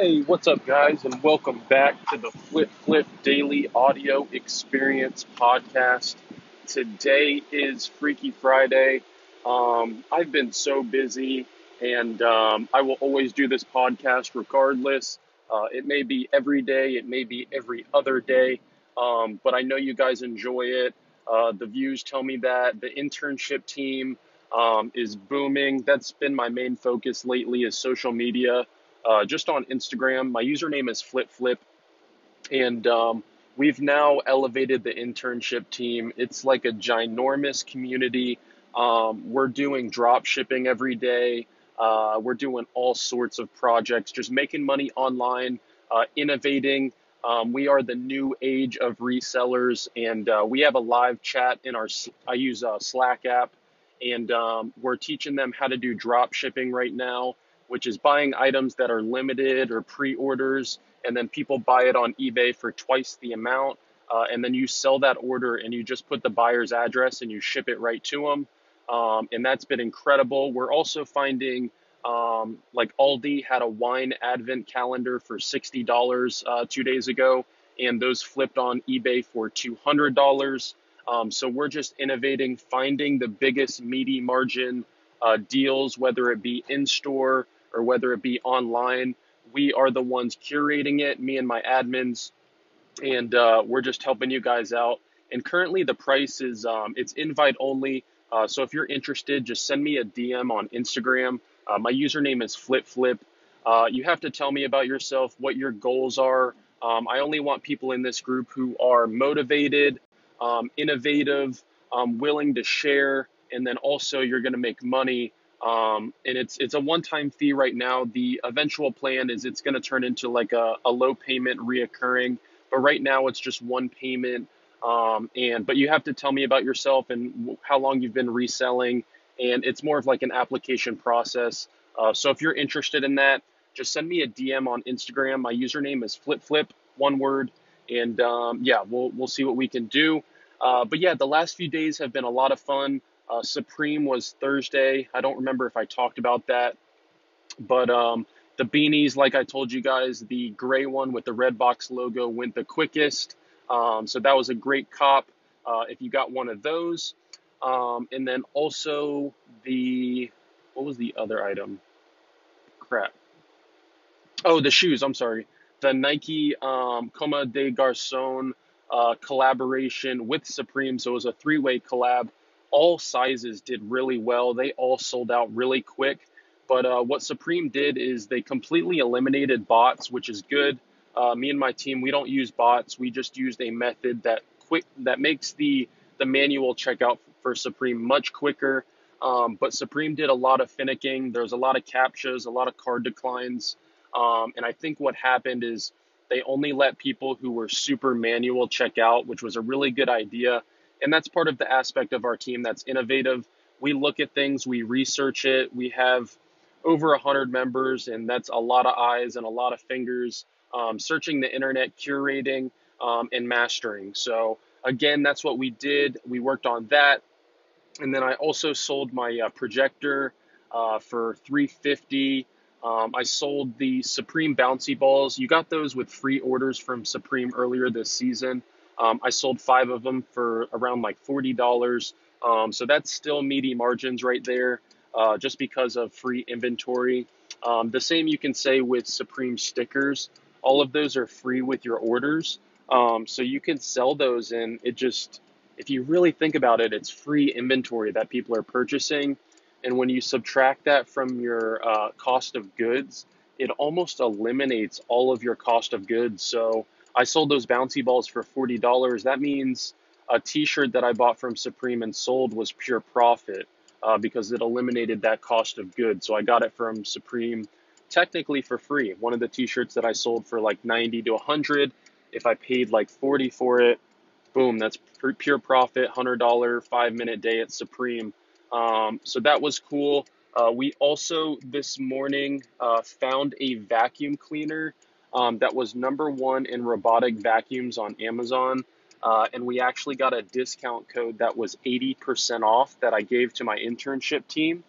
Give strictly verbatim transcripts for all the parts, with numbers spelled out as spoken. Hey, what's up, guys, and welcome back to the Flip Flip Daily Audio Experience Podcast. Today is Freaky Friday. Um, I've been so busy, and um, I will always do this podcast regardless. Uh, it may be every day, it may be every other day, um, but I know you guys enjoy it. Uh, the views tell me that. The internship team um, is booming. That's been my main focus lately is social media. Uh, just on Instagram. My username is Flip Flip, and um, we've now elevated the internship team. It's like a ginormous community. Um, we're doing drop shipping every day. Uh, we're doing all sorts of projects, just making money online, uh, innovating. Um, we are the new age of resellers, and uh, we have a live chat in our, I use a Slack app, and um, we're teaching them how to do drop shipping right now, which is buying items that are limited or pre-orders, and then people buy it on eBay for twice the amount, uh, and then you sell that order and you just put the buyer's address and you ship it right to them, um, and that's been incredible. We're also finding, um, like Aldi had a wine advent calendar for sixty dollars uh, two days ago, and those flipped on eBay for two hundred dollars, um, so we're just innovating, finding the biggest meaty margin uh, deals, whether it be in-store or whether it be online. We are the ones curating it, me and my admins, and uh, we're just helping you guys out. And currently the price is, um, it's invite only, uh, so if you're interested, just send me a D M on Instagram. Uh, my username is FlipFlip. Uh, you have to tell me about yourself, what your goals are. Um, I only want people in this group who are motivated, um, innovative, um, willing to share, and then also you're gonna make money. Um, and it's it's a one-time fee right now. The eventual plan is it's going to turn into like a, a low payment reoccurring, but right now it's just one payment. Um, and but you have to tell me about yourself and w- how long you've been reselling, and it's more of like an application process. Uh, so if you're interested in that, just send me a D M on Instagram. My username is FlipFlip, one word, and um, yeah, we'll we'll see what we can do. Uh, but yeah, the last few days have been a lot of fun. Uh, Supreme was Thursday. I don't remember if I talked about that, but um, the beanies, like I told you guys, the gray one with the red box logo went the quickest. Um, so that was a great cop uh, if you got one of those. Um, and then also the, what was the other item? Crap. Oh, the shoes. I'm sorry. The Nike um, Comme des Garçons uh, collaboration with Supreme. So it was a three-way collab. All sizes did really well. They all sold out really quick. But uh, what Supreme did is they completely eliminated bots, which is good. Uh, me and my team, we don't use bots. We just used a method that quick that makes the, the manual checkout for Supreme much quicker. Um, but Supreme did a lot of finicking. There's a lot of CAPTCHAs, a lot of card declines. Um, and I think what happened is they only let people who were super manual check out, which was a really good idea. And that's part of the aspect of our team that's innovative. We look at things, we research it. We have over one hundred members, and that's a lot of eyes and a lot of fingers um, searching the internet, curating, um, and mastering. So again, that's what we did. We worked on that. And then I also sold my uh, projector uh, for three hundred fifty dollars. Um, I sold the Supreme bouncy balls. You got those with free orders from Supreme earlier this season. Um, I sold five of them for around like forty dollars. Um, so that's still meaty margins right there, uh, just because of free inventory. Um, the same you can say with Supreme stickers. All of those are free with your orders. Um, so you can sell those, and it just, if you really think about it, it's free inventory that people are purchasing. And when you subtract that from your uh, cost of goods, it almost eliminates all of your cost of goods. So I sold those bouncy balls for forty dollars. That means a t-shirt that I bought from Supreme and sold was pure profit uh, because it eliminated that cost of goods. So I got it from Supreme technically for free. One of the t-shirts that I sold for like ninety to one hundred, if I paid like forty for it, boom, that's pure profit, one hundred dollars, five-minute day at Supreme. Um, so that was cool. Uh, we also this morning uh, found a vacuum cleaner Um, that was number one in robotic vacuums on Amazon. Uh, and we actually got a discount code that was eighty percent off that I gave to my internship team.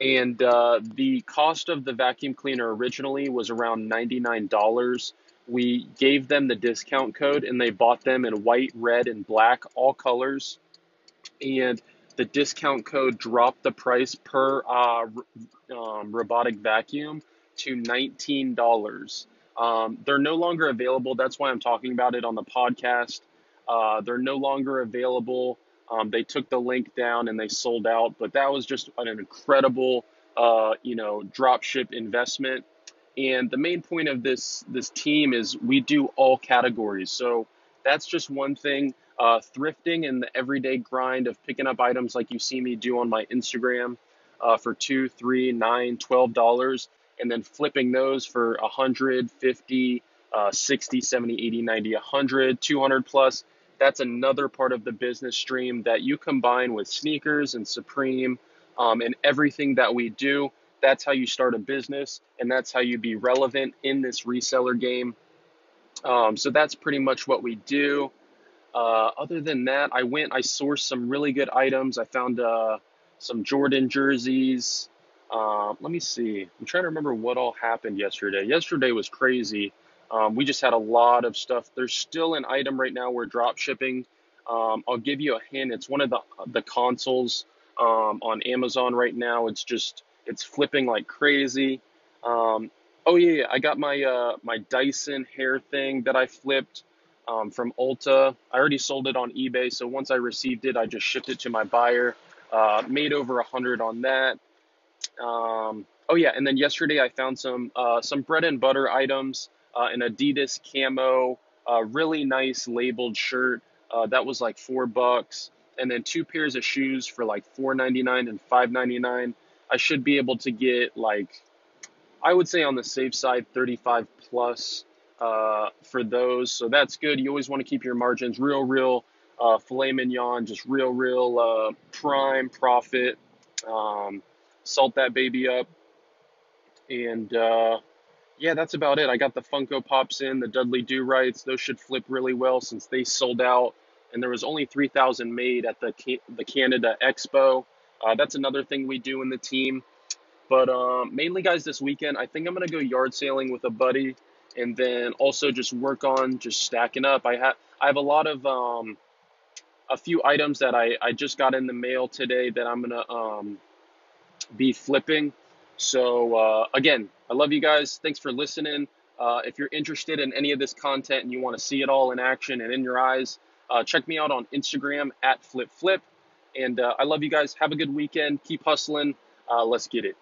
And uh, the cost of the vacuum cleaner originally was around ninety-nine dollars. We gave them the discount code and they bought them in white, red, and black, all colors. And the discount code dropped the price per uh, um, robotic vacuum to nineteen dollars. Um, they're no longer available. That's why I'm talking about it on the podcast. Uh, they're no longer available. Um, they took the link down and they sold out, but that was just an incredible, uh, you know, dropship investment. And the main point of this, this team is we do all categories. So that's just one thing, uh, thrifting and the everyday grind of picking up items like you see me do on my Instagram, uh, for two, three, nine, twelve dollars, and then flipping those for a hundred, fifty, uh, sixty, seventy, eighty, ninety, a hundred, two hundred plus. That's another part of the business stream that you combine with sneakers and Supreme, um, and everything that we do. That's how you start a business, and that's how you be relevant in this reseller game. Um, so that's pretty much what we do. Uh, other than that, I went, I sourced some really good items. I found uh, some Jordan jerseys. Uh, let me see. I'm trying to remember what all happened yesterday. Yesterday was crazy. Um, we just had a lot of stuff. There's still an item right now we're drop shipping. Um, I'll give you a hint. It's one of the the consoles um, on Amazon right now. It's just, it's flipping like crazy. Um, oh yeah, yeah, I got my uh, my Dyson hair thing that I flipped um, from Ulta. I already sold it on eBay. So once I received it, I just shipped it to my buyer. Uh, made over a hundred on that. Um, oh yeah, and then yesterday I found some uh, some bread and butter items. Uh, an Adidas camo, uh, really nice labeled shirt. Uh, that was like four bucks. And then two pairs of shoes for like four ninety-nine and five ninety-nine. I should be able to get like, I would say on the safe side, thirty-five plus uh, for those. So that's good. You always want to keep your margins real, real uh, filet mignon, just real, real uh, prime profit. Um, salt that baby up. And, uh, yeah, that's about it. I got the Funko Pops in, the Dudley Do-Rights. Those should flip really well since they sold out. And there was only three thousand made at the Ca- the Canada Expo. Uh, that's another thing we do in the team. But um, mainly, guys, this weekend, I think I'm going to go yard sailing with a buddy. And then also just work on just stacking up. I, ha- I have a lot of um, a few items that I, I just got in the mail today that I'm going to um, be flipping. So, uh, again, I love you guys. Thanks for listening. Uh, if you're interested in any of this content and you want to see it all in action and in your eyes, uh, check me out on Instagram at Flip Flip. And uh, I love you guys. Have a good weekend. Keep hustling. Uh, let's get it.